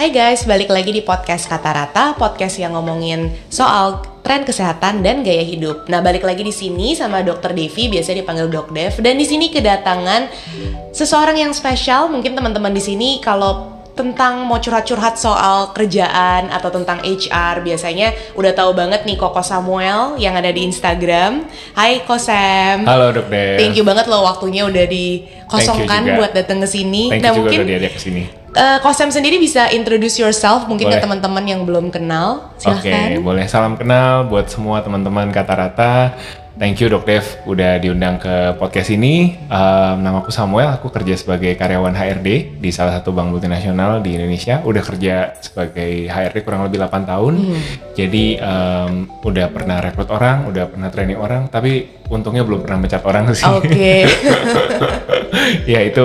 Hai guys, balik lagi di podcast Kata Rata, podcast yang ngomongin soal tren kesehatan dan gaya hidup. Nah, balik lagi di sini sama Dokter Devi, biasanya dipanggil Dok Dev, dan di sini kedatangan seseorang yang spesial. Mungkin teman-teman di sini kalau tentang mau curhat-curhat soal kerjaan atau tentang HR biasanya udah tahu banget nih Ko Samuel yang ada di Instagram. Hai Ko Sam. Halo Dok Dev. Thank you banget loh waktunya udah dikosongkan buat datang ke sini. Thank you juga mungkin udah diajak ke sini. Ko Sam sendiri bisa introduce yourself mungkin boleh ke teman-teman yang belum kenal. Silahkan. Oke, boleh. Salam kenal buat semua teman-teman Kata Rata. Thank you Dok Dev udah diundang ke podcast ini. Namaku Samuel, aku kerja sebagai karyawan HRD di salah satu bank multinasional di Indonesia. Udah kerja sebagai HRD kurang lebih 8 tahun. Jadi udah pernah rekrut orang, udah pernah training orang, tapi untungnya belum pernah mecat orang sih. Oke. Ya itu,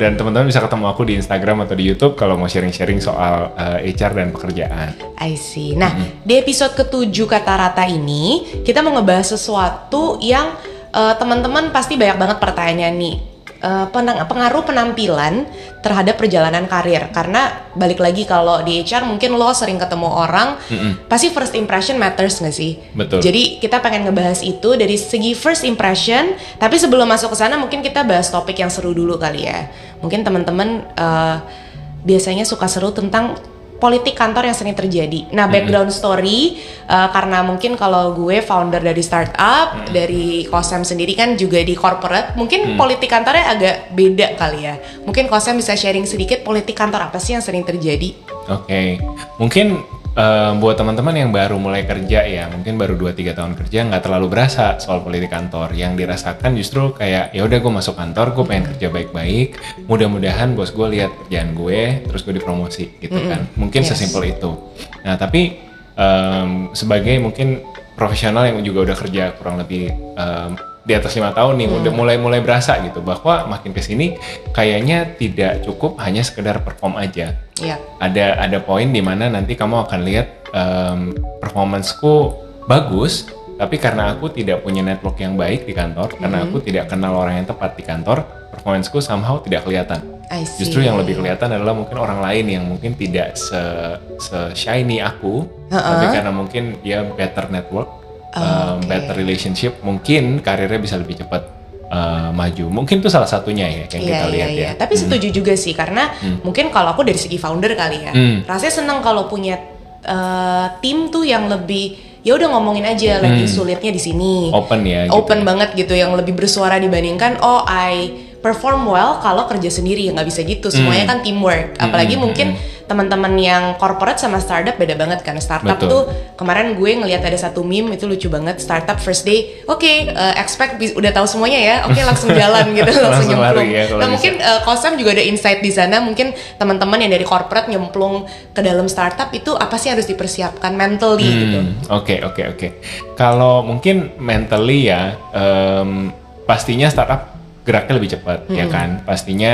dan teman-teman bisa ketemu aku di Instagram atau di YouTube kalau mau sharing-sharing soal HR dan pekerjaan. I see. Nah, di episode ke-7 Kata Rata ini kita mau ngebahas sesuatu yang teman-teman pasti banyak banget pertanyaannya nih, pengaruh penampilan terhadap perjalanan karir. Karena balik lagi kalau di HR mungkin lo sering ketemu orang, pasti first impression matters gak sih? Betul. Jadi kita pengen ngebahas itu dari segi first impression, tapi sebelum masuk ke sana mungkin kita bahas topik yang seru dulu kali ya. Mungkin teman-teman biasanya suka seru tentang politik kantor yang sering terjadi. Nah, background story, karena mungkin kalau gue founder dari startup, dari Ko Sam sendiri kan juga di corporate, mungkin politik kantornya agak beda kali ya. Mungkin Ko Sam bisa sharing sedikit politik kantor apa sih yang sering terjadi? Oke. Mungkin buat teman-teman yang baru mulai kerja ya, mungkin baru 2-3 tahun kerja nggak terlalu berasa soal politik kantor. Yang dirasakan justru kayak, ya udah gue masuk kantor, gue pengen kerja baik-baik, mudah-mudahan bos gue lihat kerjaan gue, terus gue dipromosi gitu kan. Mungkin sesimpel itu. Nah tapi sebagai mungkin profesional yang juga udah kerja kurang lebih di atas 5 tahun nih, udah mulai berasa gitu bahwa makin kesini kayaknya tidak cukup hanya sekedar perform aja. Yeah. Ada poin di mana nanti kamu akan lihat performanceku bagus, tapi karena aku tidak punya network yang baik di kantor, karena aku tidak kenal orang yang tepat di kantor, performanceku somehow tidak kelihatan. Justru yang lebih kelihatan adalah mungkin orang lain yang mungkin tidak se-shiny aku, tapi karena mungkin dia better network. Better relationship, mungkin karirnya bisa lebih cepat maju. Mungkin itu salah satunya ya yang kita lihat ya. Tapi setuju juga sih karena mungkin kalau aku dari segi founder kali ya, rasanya seneng kalau punya tim tuh yang lebih ya udah ngomongin aja lagi sulitnya di sini. Open ya. Open gitu banget gitu, yang lebih bersuara dibandingkan I perform well kalau kerja sendiri. Ya nggak bisa gitu, semuanya kan teamwork. Apalagi mungkin teman-teman yang corporate sama startup beda banget kan. Startup tuh kemarin gue ngelihat ada satu meme itu lucu banget, startup first day, expect udah tahu semuanya ya, langsung jalan gitu, langsung nyemplung ya. Nah mungkin Ko Sam juga ada insight di sana, mungkin teman-teman yang dari corporate nyemplung ke dalam startup itu apa sih harus dipersiapkan mentally gitu. Oke. Kalau mungkin mentally ya, pastinya startup geraknya lebih cepat ya kan, pastinya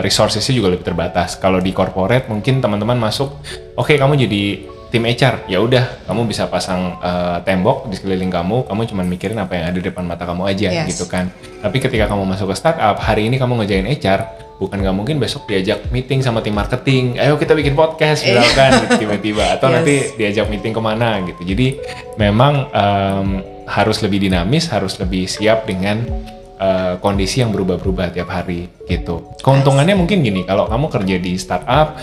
resourcesnya juga lebih terbatas. Kalau di corporate mungkin teman-teman masuk, kamu jadi tim HR, ya udah kamu bisa pasang tembok di sekeliling kamu cuma mikirin apa yang ada di depan mata kamu aja gitu kan. Tapi ketika kamu masuk ke startup, hari ini kamu ngejain HR, bukan nggak mungkin besok diajak meeting sama tim marketing, ayo kita bikin podcast misalkan tiba-tiba, atau nanti diajak meeting kemana gitu. Jadi memang harus lebih dinamis, harus lebih siap dengan kondisi yang berubah-berubah tiap hari gitu. Keuntungannya mungkin gini, kalau kamu kerja di startup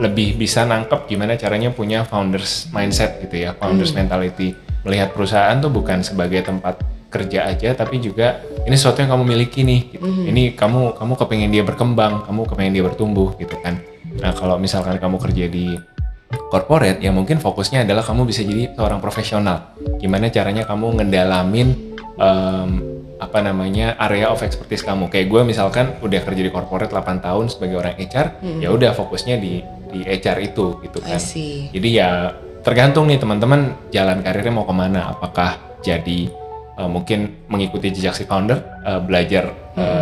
lebih bisa nangkep gimana caranya punya founders mindset gitu ya, founders mentality, melihat perusahaan tuh bukan sebagai tempat kerja aja, tapi juga ini sesuatu yang kamu miliki nih gitu. Ini kamu kepengen dia berkembang, kamu kepengen dia bertumbuh gitu kan. Nah kalau misalkan kamu kerja di corporate ya mungkin fokusnya adalah kamu bisa jadi seorang profesional, gimana caranya kamu ngedalamin area of expertise kamu. Kayak gue misalkan udah kerja di corporate 8 tahun sebagai orang HR, ya udah fokusnya di HR itu gitu kan. Jadi ya tergantung nih teman-teman jalan karirnya mau kemana, apakah jadi mungkin mengikuti jejak si founder, belajar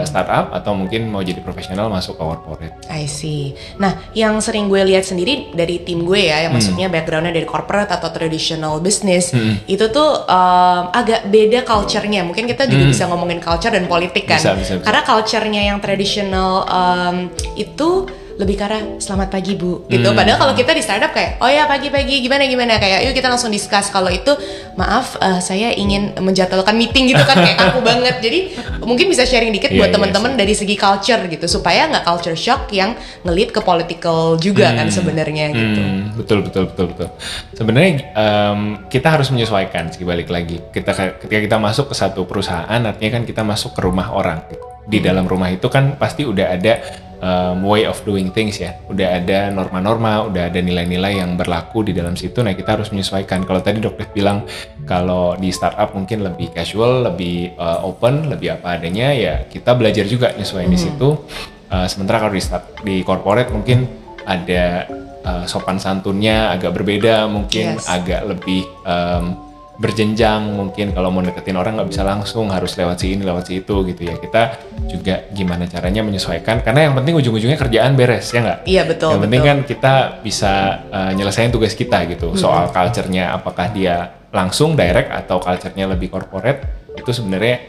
startup, atau mungkin mau jadi profesional masuk ke corporate. I see. Nah, yang sering gue lihat sendiri dari tim gue ya, yang maksudnya backgroundnya dari corporate atau traditional business, itu tuh agak beda culture-nya. Mungkin kita juga bisa ngomongin culture dan politik kan. Bisa. Karena culture-nya yang traditional itu lebih ke arah selamat pagi bu gitu. Padahal kalau kita di startup kayak oh ya pagi-pagi gimana kayak yuk kita langsung discuss. Kalau itu maaf saya ingin menjadwalkan meeting gitu kan kayak kaku banget. Jadi mungkin bisa sharing dikit buat teman-teman dari segi culture gitu supaya nggak culture shock yang nge-lead ke political juga kan sebenarnya gitu. Betul. Sebenarnya kita harus menyesuaikan. Balik lagi ketika kita masuk ke satu perusahaan artinya kan kita masuk ke rumah orang. Di dalam rumah itu kan pasti udah ada way of doing things ya, udah ada norma-norma, udah ada nilai-nilai yang berlaku di dalam situ. Nah kita harus menyesuaikan. Kalau tadi dokter bilang kalau di startup mungkin lebih casual, lebih open, lebih apa adanya ya, kita belajar juga nyesuaiin di situ. Sementara kalau di corporate mungkin ada sopan santunnya agak berbeda, mungkin agak lebih berjenjang. Mungkin kalau mau deketin orang nggak bisa langsung, harus lewat si ini lewat si itu gitu ya. Kita juga gimana caranya menyesuaikan, karena yang penting ujung-ujungnya kerjaan beres ya nggak? Iya betul. Yang penting kan kita bisa nyelesain tugas kita gitu. Soal culture-nya apakah dia langsung direct atau culture-nya lebih corporate, itu sebenarnya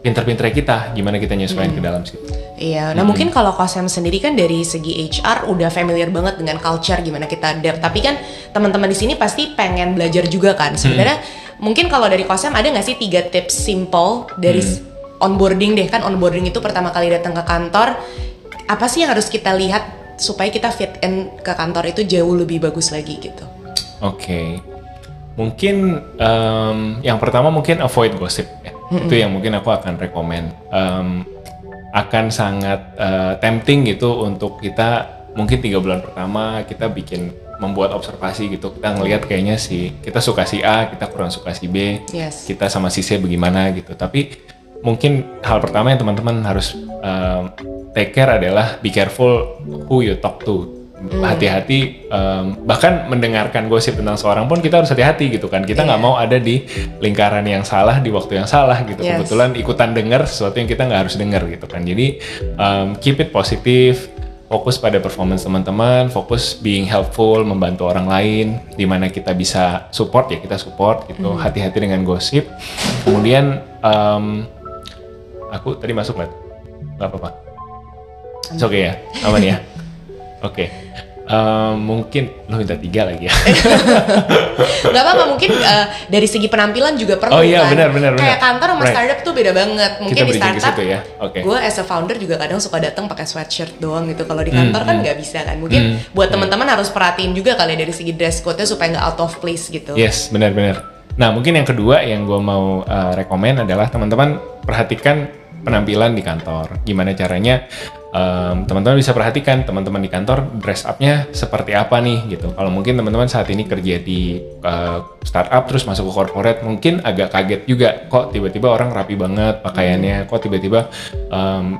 pinter-pinternya kita gimana kita nyesuaiin ke dalam situ. Iya, nah mungkin kalau Ko Sam sendiri kan dari segi HR udah familiar banget dengan culture gimana kita adapt. Tapi kan teman-teman di sini pasti pengen belajar juga kan. Sebenarnya mungkin kalau dari Ko Sam ada nggak sih 3 tips simple dari onboarding deh kan? Onboarding itu pertama kali datang ke kantor, apa sih yang harus kita lihat supaya kita fit in ke kantor itu jauh lebih bagus lagi gitu? Oke. Mungkin yang pertama mungkin avoid gossip ya. Itu yang mungkin aku akan rekomend. Akan sangat tempting gitu untuk kita mungkin 3 bulan pertama kita membuat observasi gitu. Kita ngelihat kayaknya kita suka si A, kita kurang suka si B, kita sama si C bagaimana gitu. Tapi mungkin hal pertama yang teman-teman harus take care adalah be careful who you talk to. Hati-hati, bahkan mendengarkan gosip tentang seorang pun kita harus hati-hati gitu kan. Kita nggak mau ada di lingkaran yang salah di waktu yang salah gitu. Kebetulan ikutan dengar sesuatu yang kita nggak harus dengar gitu kan. Jadi keep it positif, fokus pada performance teman-teman, fokus being helpful, membantu orang lain, dimana kita bisa support ya kita support gitu. Hati-hati dengan gosip. Kemudian aku tadi masuk nggak apa-apa? It's okay ya, aman ya. Oke, mungkin lo minta 3 lagi ya? Gak apa-apa, mungkin dari segi penampilan juga perlu. Oh iya, benar. Kayak kantor sama startup tuh beda banget. Mungkin kita di startup, ya? Gue as a founder juga kadang suka datang pakai sweatshirt doang gitu. Kalau di kantor kan nggak bisa kan. Mungkin buat teman-teman harus perhatiin juga kali dari segi dress code-nya supaya nggak out of place gitu. Yes, benar. Nah, mungkin yang kedua yang gue mau rekomen adalah teman-teman perhatikan penampilan di kantor. Gimana caranya? Teman-teman bisa perhatikan teman-teman di kantor dress up-nya seperti apa nih gitu. Kalau mungkin teman-teman saat ini kerja di startup terus masuk ke corporate, mungkin agak kaget juga kok tiba-tiba orang rapi banget pakaiannya, kok tiba-tiba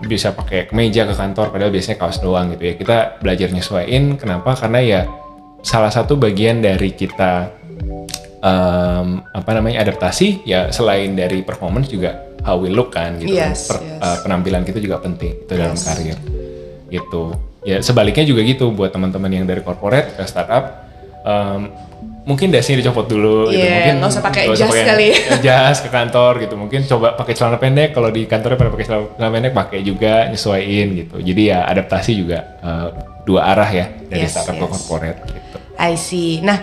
bisa pakai kemeja ke kantor padahal biasanya kaos doang gitu ya. Kita belajar nyesuaiin. Kenapa? Karena ya salah satu bagian dari kita adaptasi ya, selain dari performance juga how we look kan gitu. Penampilan kita juga penting itu dalam karir gitu ya. Sebaliknya juga gitu buat teman-teman yang dari corporate ke startup, mungkin dasinya dicopot dulu gitu. Mungkin nggak usah pakai jas kali ya, jas ke kantor gitu. Mungkin coba pakai celana pendek, kalau di kantornya pada pakai celana pendek, pakai juga nyesuaiin gitu. Jadi ya adaptasi juga 2 arah ya, dari startup ke corporate gitu. I see. Nah,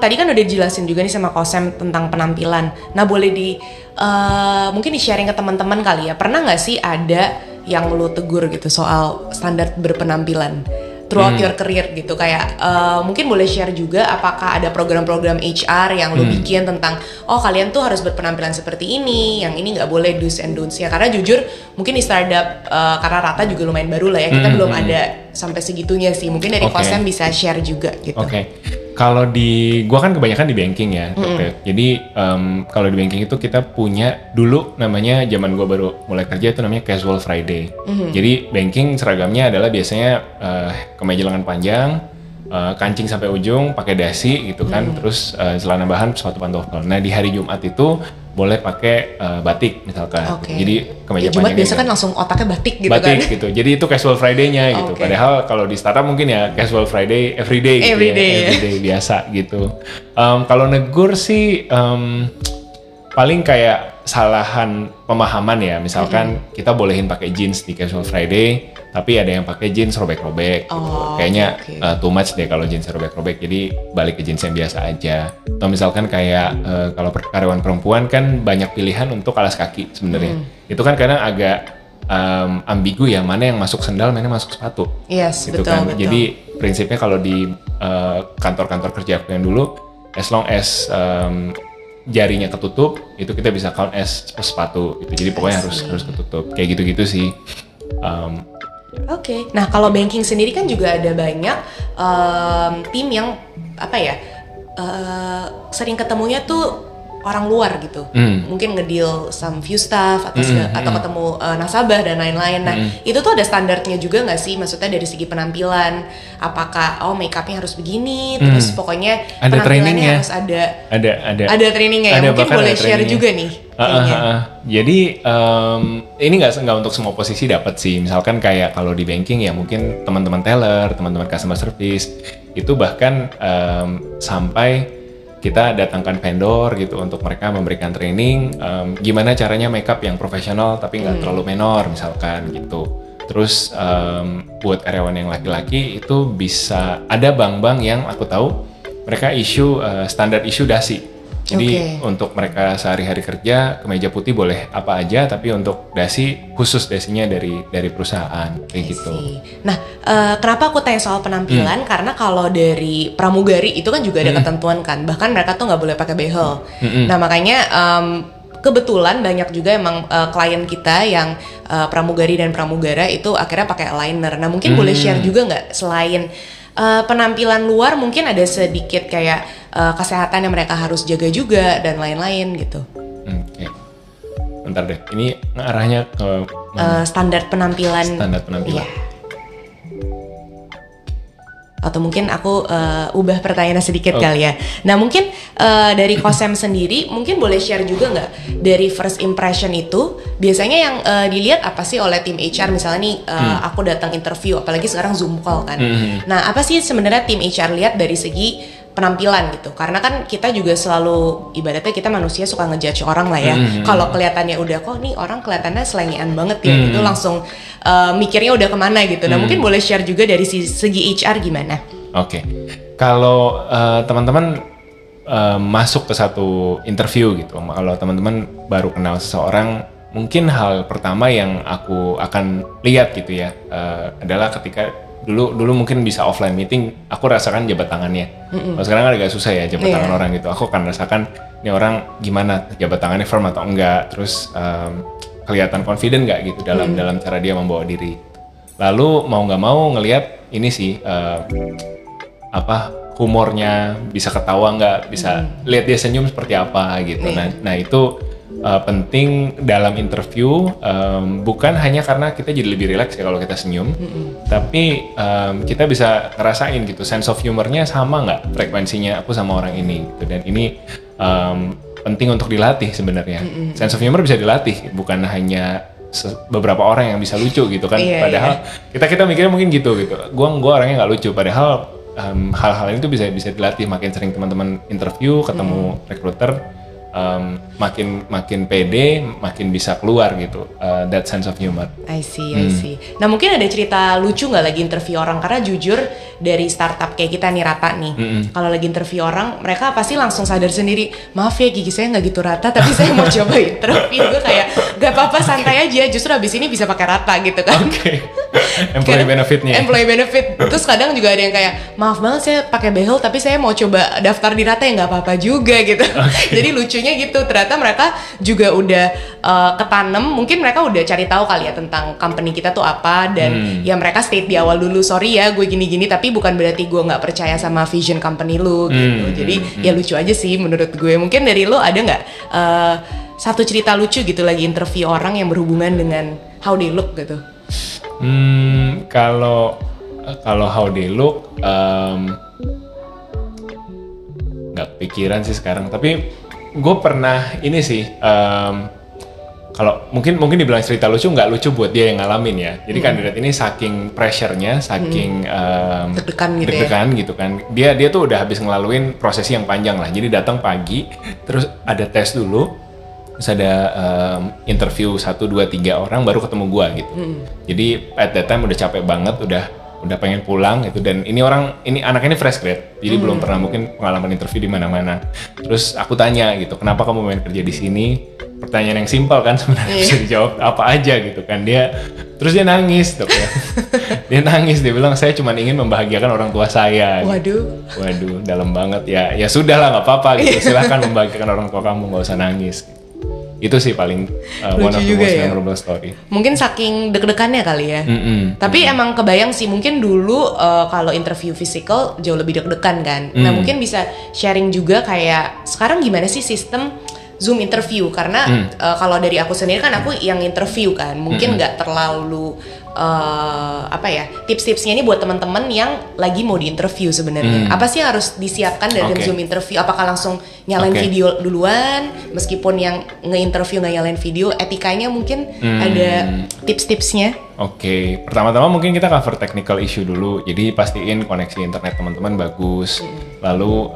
tadi kan udah dijelasin juga nih sama Ko Sam tentang penampilan. Nah, boleh mungkin di-sharing ke teman-teman kali ya. Pernah nggak sih ada yang lu tegur gitu soal standar berpenampilan throughout your career gitu? Kayak mungkin boleh share juga apakah ada program-program HR yang lu bikin tentang oh kalian tuh harus berpenampilan seperti ini, yang ini nggak boleh, do's and don'ts-nya. Karena jujur mungkin di startup Kata Rata juga lumayan baru lah ya. Kita belum ada sampai segitunya sih. Mungkin dari Ko Sam bisa share juga gitu. Kalau di gua kan kebanyakan di banking ya. Jadi kalau di banking itu kita punya dulu namanya, zaman gua baru mulai kerja itu namanya Casual Friday. Jadi banking seragamnya adalah biasanya kemeja lengan panjang, kancing sampai ujung, pakai dasi gitu kan. Terus celana bahan, sepatu pantofel. Nah, di hari Jumat itu boleh pakai batik misalkan. Jadi kemeja panjang. Jumat biasa kan langsung otaknya batik gitu. Jadi itu Casual Friday-nya gitu. Padahal kalau di startup mungkin ya Casual Friday everyday biasa gitu. Kalau negur sih paling kayak kesalahan pemahaman ya, misalkan kita bolehin pakai jeans di Casual Friday, tapi ada yang pakai jeans robek-robek gitu. Kayaknya too much deh kalau jeans robek-robek, jadi balik ke jeans yang biasa aja. Atau misalkan kayak kalau karyawan perempuan kan banyak pilihan untuk alas kaki sebenarnya. Itu kan kadang agak ambigu ya, mana yang masuk sendal, mana yang masuk sepatu. Yes, gitu betul, kan. Betul. Jadi prinsipnya kalau di kantor-kantor kerja aku yang dulu, as long as jarinya ketutup, itu kita bisa count as sepatu gitu. Jadi pokoknya harus ketutup. Kayak gitu-gitu sih. Oke. Nah, kalau banking sendiri kan juga ada banyak tim yang apa ya? Sering ketemunya tuh orang luar gitu. Mungkin ngedeal some few staff atau ketemu nasabah dan lain-lain. Nah, itu tuh ada standarnya juga nggak sih? Maksudnya dari segi penampilan, apakah makeupnya harus begini, terus pokoknya ada penampilannya harus ada trainingnya ya. Mungkin boleh share juga nih. Jadi ini nggak untuk semua posisi dapat sih. Misalkan kayak kalau di banking ya mungkin teman-teman teller, teman-teman customer service itu bahkan sampai kita datangkan vendor gitu untuk mereka memberikan training gimana caranya makeup yang profesional tapi nggak terlalu menor misalkan gitu. Terus buat karyawan yang laki-laki itu bisa ada bank-bank yang aku tahu mereka issue standar issue dasi. Jadi untuk mereka sehari-hari kerja kemeja putih boleh apa aja, tapi untuk dasi khusus dasinya dari perusahaan kayak gitu. Nah, kenapa aku tanya soal penampilan? Karena kalau dari pramugari itu kan juga ada ketentuan kan, bahkan mereka tuh nggak boleh pakai behel. Nah makanya kebetulan banyak juga emang klien kita yang pramugari dan pramugara itu akhirnya pakai eyeliner. Nah mungkin boleh share juga nggak selain penampilan luar mungkin ada sedikit kayak kesehatan yang mereka harus jaga juga dan lain-lain gitu. Bentar deh, ini arahnya ke standar penampilan. Standar penampilan. Yeah. Atau mungkin aku ubah pertanyaannya sedikit kali ya. Nah mungkin dari Ko Sam sendiri mungkin boleh share juga nggak dari first impression itu biasanya yang dilihat apa sih oleh tim HR? Misalnya nih aku datang interview, apalagi sekarang Zoom call kan. Nah apa sih sebenarnya tim HR lihat dari segi penampilan gitu? Karena kan kita juga selalu ibaratnya kita manusia suka ngejudge orang lah ya. Kalau kelihatannya udah kok nih orang kelihatannya selengean banget ya, itu langsung mikirnya udah kemana gitu. Nah mungkin boleh share juga dari segi HR gimana? Oke. Kalau teman-teman masuk ke satu interview gitu, kalau teman-teman baru kenal seseorang, mungkin hal pertama yang aku akan lihat gitu ya adalah ketika dulu mungkin bisa offline meeting, aku rasakan jabat tangannya. Kalau sekarang agak susah ya jabat tangan orang gitu. Aku akan rasakan ini orang gimana jabat tangannya, firm atau enggak, terus kelihatan confident nggak gitu dalam cara dia membawa diri. Lalu mau nggak mau ngelihat ini sih humornya, bisa ketawa nggak, bisa lihat dia senyum seperti apa gitu. Nah itu penting dalam interview, bukan hanya karena kita jadi lebih rileks ya kalau kita senyum, tapi kita bisa ngerasain gitu sense of humornya sama nggak frekuensinya aku sama orang ini gitu. Dan ini penting untuk dilatih sebenarnya. Sense of humor bisa dilatih, bukan hanya beberapa orang yang bisa lucu gitu kan. Padahal kita mikirnya mungkin gitu. Gua orangnya nggak lucu, padahal hal-hal ini tuh bisa dilatih. Makin sering teman-teman interview, ketemu recruiter, makin pede, makin bisa keluar gitu that sense of humor. I see. Nah mungkin ada cerita lucu nggak lagi interview orang? Karena jujur dari startup kayak kita nih rata nih, kalau lagi interview orang mereka pasti langsung sadar sendiri, maaf ya gigi saya nggak gitu rata, tapi saya mau coba interview. Gue kayak gak apa-apa, santai aja, justru abis ini bisa pakai rata gitu kan. Employee benefit. Terus kadang juga ada yang kayak, maaf banget saya pakai behel tapi saya mau coba daftar di rata, ya nggak apa-apa juga gitu. Jadi lucu gitu, ternyata mereka juga udah ketanem, mungkin mereka udah cari tahu kali ya tentang company kita tuh apa, dan ya mereka state di awal dulu, sorry ya gue gini-gini tapi bukan berarti gue nggak percaya sama vision company lu gitu. Jadi ya lucu aja sih menurut gue. Mungkin dari lo ada nggak satu cerita lucu gitu lagi interview orang yang berhubungan dengan how they look gitu? Kalau how they look nggak kepikiran sih sekarang, tapi gue pernah ini sih, kalau mungkin dibilang cerita lucu, nggak lucu buat dia yang ngalamin ya. Jadi kandidat ini saking pressure-nya, saking deg-degan gitu kan. Dia tuh udah habis ngelaluin prosesi yang panjang lah. Jadi datang pagi, terus ada tes dulu, terus ada interview 1, 2, 3 orang baru ketemu gue gitu. Jadi at that time udah capek banget, udah pengen pulang gitu, dan ini anak ini fresh grad, jadi belum pernah mungkin pengalaman interview di mana-mana. Terus aku tanya gitu, kenapa kamu pengen kerja di sini? Pertanyaan yang simpel kan sebenarnya, bisa dijawab apa aja gitu kan. Terus dia nangis tuh ya. Dia bilang, saya cuma ingin membahagiakan orang tua saya. Waduh, dalam banget ya sudahlah, nggak apa-apa gitu, silahkan membahagiakan orang tua kamu, nggak usah nangis. Itu sih paling one of the most memorable story. Mungkin saking deg-degannya kali ya. Tapi emang kebayang sih, mungkin dulu kalau interview physical jauh lebih deg-degan kan. Nah mungkin bisa sharing juga kayak sekarang gimana sih sistem Zoom interview, karena kalau dari aku sendiri kan aku yang interview kan, mungkin nggak terlalu tips-tipsnya ini buat teman-teman yang lagi mau diinterview sebenarnya. Apa sih yang harus disiapkan dalam Zoom interview? Apakah langsung nyalain video duluan, meskipun yang nge-interview nggak nyalain video? Etikanya mungkin ada tips-tipsnya. Pertama-tama mungkin kita cover technical issue dulu. Jadi pastiin koneksi internet teman-teman bagus. Lalu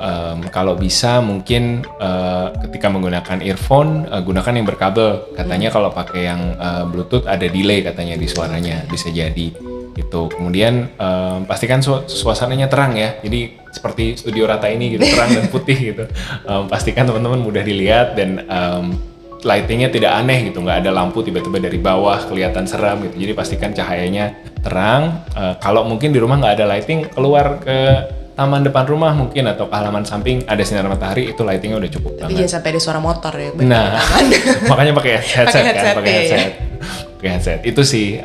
kalau bisa mungkin ketika menggunakan earphone, gunakan yang berkabel. Katanya kalau pakai yang Bluetooth ada delay katanya di suaranya, bisa jadi gitu. Kemudian pastikan suasananya terang ya, jadi seperti studio Rata ini gitu, terang dan putih gitu. Pastikan teman-teman mudah dilihat, dan lightingnya tidak aneh gitu, nggak ada lampu tiba-tiba dari bawah kelihatan seram gitu. Jadi pastikan cahayanya terang. Kalau mungkin di rumah nggak ada lighting, keluar ke taman depan rumah mungkin, atau ke halaman samping ada sinar matahari, itu lightingnya udah cukup banget. Tapi jangan sampai ada suara motor ya. Nah, makanya pakai headset. Itu sih,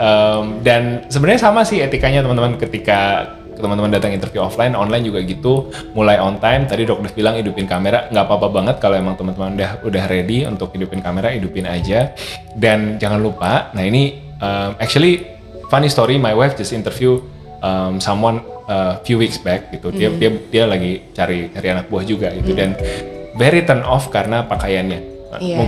dan sebenarnya sama sih etikanya teman-teman. Ketika teman-teman datang interview offline, online juga gitu, mulai on time. Tadi dokter bilang hidupin kamera, nggak apa-apa banget kalau emang teman-teman udah ready untuk hidupin kamera, hidupin aja. Dan jangan lupa, nah ini actually funny story, my wife just interview someone few weeks back gitu. Dia lagi cari anak buah juga gitu, dan very turn off karena pakaiannya.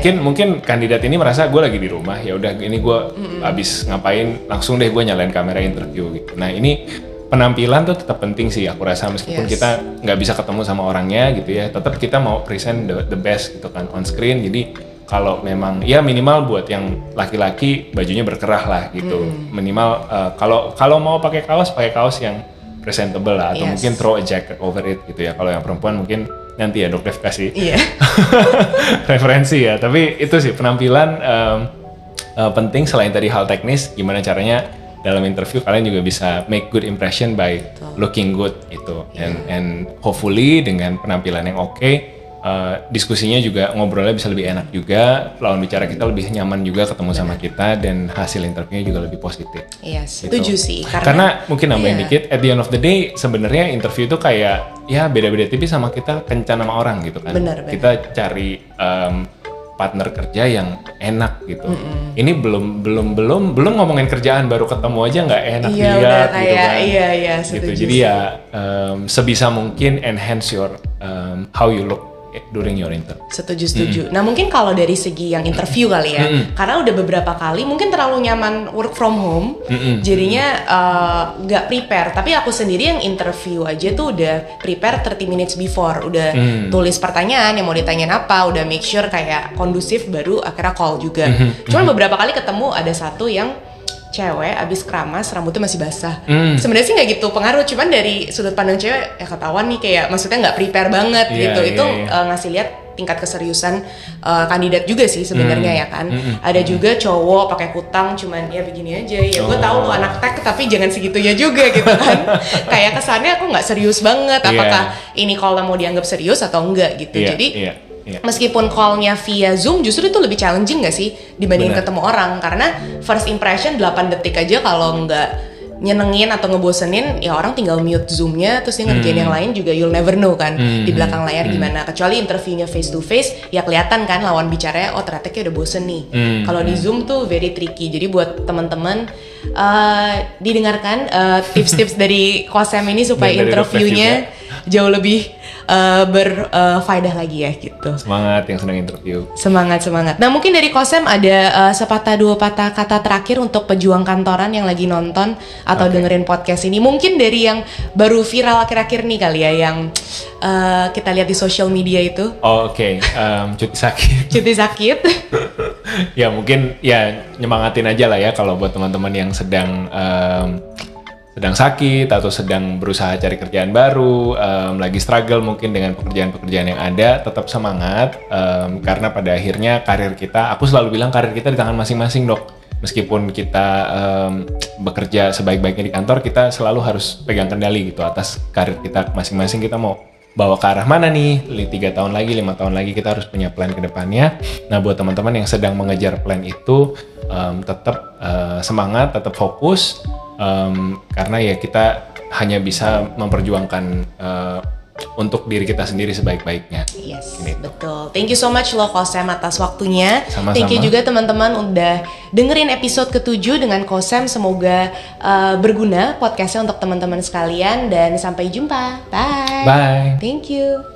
Mungkin kandidat ini merasa gue lagi di rumah, ya udah ini gue abis ngapain, langsung deh gue nyalain kamera interview gitu. Nah ini penampilan tuh tetap penting sih aku rasa, meskipun kita nggak bisa ketemu sama orangnya gitu ya, tetap kita mau present the best gitu kan on screen. Jadi kalau memang ya minimal buat yang laki-laki bajunya berkerah lah gitu, minimal kalau mau pakai kaos yang presentable lah, atau mungkin throw a jacket over it gitu ya. Kalau yang perempuan mungkin nanti ya Dok Dev kasih referensi ya. Tapi itu sih penampilan penting. Selain tadi hal teknis, gimana caranya dalam interview kalian juga bisa make good impression by looking good gitu. And hopefully dengan penampilan yang oke, diskusinya juga, ngobrolnya bisa lebih enak juga, lawan bicara kita lebih nyaman juga ketemu sama kita, dan hasil interviewnya juga lebih positif. Setuju sih, karena mungkin nambahin dikit, at the end of the day sebenarnya interview itu kayak ya beda-beda tipis sama kita kencan sama orang gitu kan. Bener. Kita cari partner kerja yang enak gitu. Ini belum ngomongin kerjaan, baru ketemu aja nggak enak dilihat gitu kan. Gitu. Jadi ya sebisa mungkin enhance your how you look during your interview. Setuju. Nah mungkin kalau dari segi yang interview kali ya, karena udah beberapa kali mungkin terlalu nyaman work from home, jadinya gak prepare. Tapi aku sendiri yang interview aja tuh udah prepare 30 minutes before, udah tulis pertanyaan yang mau ditanyain apa, udah make sure kayak kondusif, baru akhirnya call juga. Cuman beberapa kali ketemu ada satu yang cewek abis keramas, rambutnya masih basah. Sebenarnya sih nggak gitu pengaruh, cuman dari sudut pandang cewek ya ketahuan nih, kayak maksudnya nggak prepare banget gitu. Ngasih lihat tingkat keseriusan kandidat juga sih sebenarnya ya kan. Ada juga cowok pakai kutang, cuman ya begini aja ya. Gue tahu lu anak tech tapi jangan segitunya juga gitu kan. Kayak kesannya aku nggak serius banget. Apakah ini kalau mau dianggap serius atau enggak gitu? Meskipun call-nya via Zoom, justru itu lebih challenging gak sih dibandingin ketemu orang? Karena first impression 8 detik aja kalau nggak nyenengin atau ngebosenin, ya orang tinggal mute Zoom-nya, terus dia ngerjain yang lain juga. You'll never know kan di belakang layar gimana. Kecuali interviewnya face to face, ya kelihatan kan lawan bicaranya, oh ternyata kayak udah bosen nih. Kalau di Zoom tuh very tricky. Jadi buat teman-teman didengarkan tips-tips dari Ko Sam ini supaya interviewnya jauh lebih berfaedah lagi ya gitu. Semangat yang sedang interview. Semangat. Nah mungkin dari Ko Sam ada sepatah dua patah kata terakhir untuk pejuang kantoran yang lagi nonton atau dengerin podcast ini. Mungkin dari yang baru viral akhir-akhir nih kali ya, yang kita lihat di social media itu. Cuti sakit. Ya mungkin ya nyemangatin aja lah ya kalau buat teman-teman yang sedang sakit atau sedang berusaha cari kerjaan baru, lagi struggle mungkin dengan pekerjaan-pekerjaan yang ada, tetap semangat karena pada akhirnya karir kita, aku selalu bilang karir kita di tangan masing-masing dok. Meskipun kita bekerja sebaik-baiknya di kantor, kita selalu harus pegang kendali gitu atas karir kita masing-masing. Kita mau bawa ke arah mana nih, 3 tahun lagi, 5 tahun lagi, kita harus punya plan ke depannya. Nah buat teman-teman yang sedang mengejar plan itu, tetap semangat, tetap fokus, karena ya kita hanya bisa memperjuangkan untuk diri kita sendiri sebaik-baiknya. Yes, betul. Thank you so much loh Ko Sam atas waktunya. Sama-sama. Thank you juga teman-teman udah dengerin episode ke-7 dengan Ko Sam. Semoga berguna podcastnya untuk teman-teman sekalian. Dan sampai jumpa. Bye. Bye. Thank you.